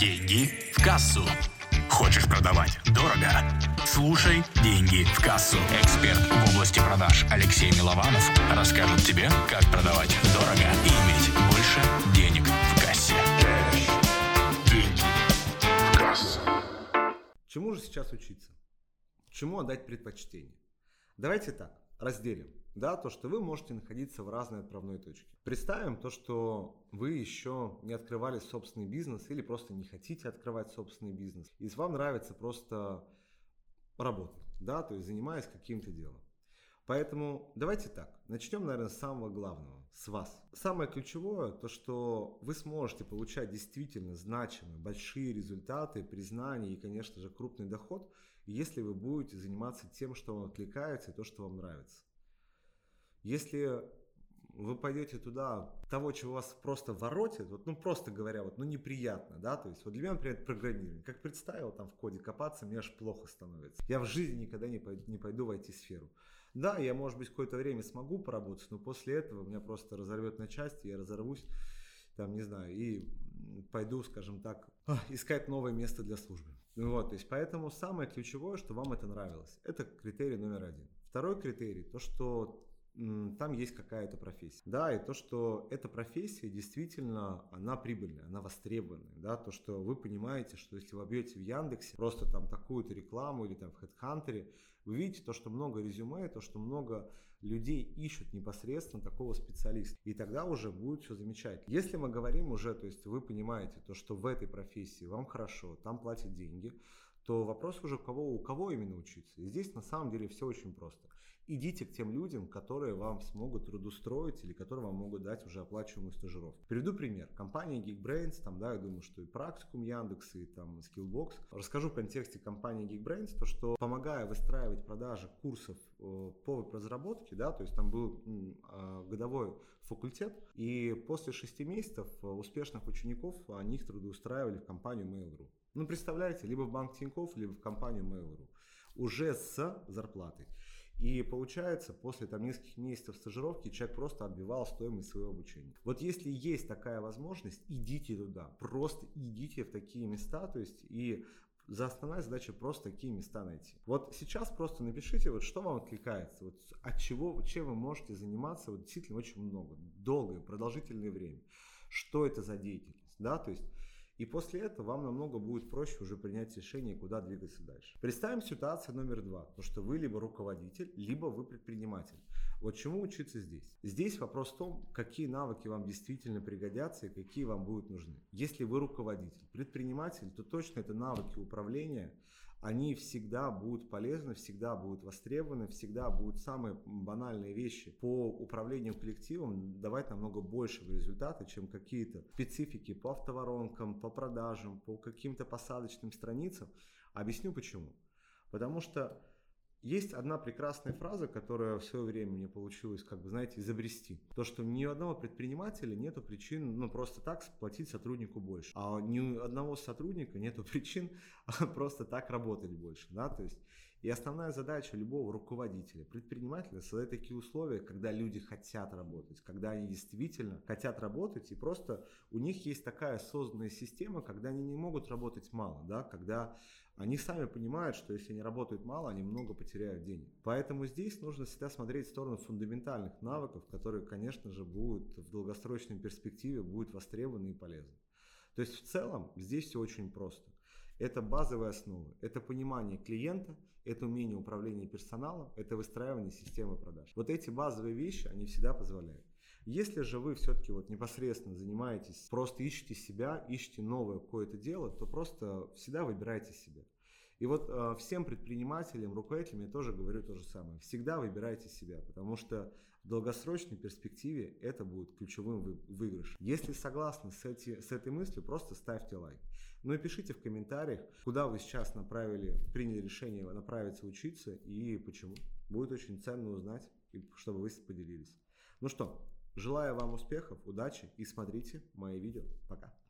Деньги в кассу. Хочешь продавать дорого? Слушай «Деньги в кассу». Эксперт в области продаж Алексей Милованов расскажет тебе, как продавать дорого и иметь больше денег в кассе. Деньги в кассу. Чему же сейчас учиться? Чему отдать предпочтение? Давайте так, разделим. Да, то, что вы можете находиться в разной отправной точке. Представим то, что вы еще не открывали собственный бизнес или просто не хотите открывать собственный бизнес. И вам нравится просто работать, да, то есть занимаясь каким-то делом. Поэтому давайте так, начнем, наверное, с самого главного, с вас. Самое ключевое, то, что вы сможете получать действительно значимые, большие результаты, признание и, конечно же, крупный доход, если вы будете заниматься тем, что вам откликается и то, что вам нравится. Если вы пойдете туда, того, чего вас просто воротит, вот, ну, просто говоря, вот, ну, неприятно, да, то есть, вот для меня, например, программирование, как представил, там, в коде копаться, мне аж плохо становится, я в жизни никогда не пойду в IT-сферу, да, я, может быть, какое-то время смогу поработать, но после этого меня просто разорвет на части, я разорвусь, там, не знаю, и пойду, скажем так, искать новое место для службы, вот, то есть, поэтому самое ключевое, что вам это нравилось, это критерий номер один. Второй критерий, то, что там есть какая-то профессия, да, и то, что эта профессия действительно, она прибыльная, она востребованная, да, то, что вы понимаете, что если вы обьете в Яндексе просто там такую-то рекламу или там в HeadHunter, вы видите то, что много резюме, то, что много людей ищут непосредственно такого специалиста, и тогда уже будет все замечательно. Если мы говорим уже, то есть вы понимаете то, что в этой профессии вам хорошо, там платят деньги, то вопрос уже у кого именно учиться. И здесь на самом деле все очень просто. Идите к тем людям, которые вам смогут трудоустроить или которые вам могут дать уже оплачиваемую стажировку. Приведу пример. Компания GeekBrains, там, да, я думаю, что и Практикум Яндекс, и там Skillbox. Расскажу в контексте компании GeekBrains, то, что помогая выстраивать продажи курсов по веб-разработке, да, то есть там был годовой факультет, и после 6 месяцев успешных учеников они их трудоустраивали в компанию Mail.ru. Ну, представляете, либо в банк Тинькофф, либо в компанию Mail.ru. Уже с зарплатой. И получается, после там нескольких месяцев стажировки человек просто отбивал стоимость своего обучения. Вот если есть такая возможность, идите туда, просто идите в такие места, то есть и основная задача просто такие места найти. Вот сейчас просто напишите, вот что вам откликается, вот от чего, чем вы можете заниматься, вот действительно очень много, долгое, продолжительное время. Что это за деятельность, да, то есть. И после этого вам намного будет проще уже принять решение, куда двигаться дальше. Представим ситуацию номер 2, то что вы либо руководитель, либо вы предприниматель. Вот чему учиться здесь? Здесь вопрос в том, какие навыки вам действительно пригодятся и какие вам будут нужны. Если вы руководитель, предприниматель, то точно это навыки управления, они всегда будут полезны, всегда будут востребованы, всегда будут самые банальные вещи по управлению коллективом давать намного большего результата, чем какие-то специфики по автоворонкам, по продажам, по каким-то посадочным страницам. Объясню почему. Потому что есть одна прекрасная фраза, которая в свое время мне получилось, как бы, знаете, изобрести. То, что ни у одного предпринимателя нету причин, ну, просто так платить сотруднику больше. А ни у одного сотрудника нету причин просто так работать больше, да, то есть. И основная задача любого руководителя, предпринимателя создать такие условия, когда люди хотят работать, когда они действительно хотят работать, и просто у них есть такая созданная система, когда они не могут работать мало, да, когда они сами понимают, что если они работают мало, они много потеряют денег. Поэтому здесь нужно всегда смотреть в сторону фундаментальных навыков, которые, конечно же, будут в долгосрочной перспективе будут востребованы и полезны. То есть в целом здесь все очень просто. Это базовые основы, это понимание клиента, это умение управления персоналом, это выстраивание системы продаж. Вот эти базовые вещи, они всегда позволяют. Если же вы все-таки вот непосредственно занимаетесь, просто ищете себя, ищете новое какое-то дело, то просто всегда выбирайте себя. И вот всем предпринимателям, руководителям я тоже говорю то же самое. Всегда выбирайте себя, потому что в долгосрочной перспективе это будет ключевым выигрышем. Если согласны с этой мыслью, просто ставьте лайк. Ну и пишите в комментариях, куда вы сейчас приняли решение направиться учиться и почему. Будет очень ценно узнать, чтобы вы поделились. Ну что, желаю вам успехов, удачи и смотрите мои видео. Пока.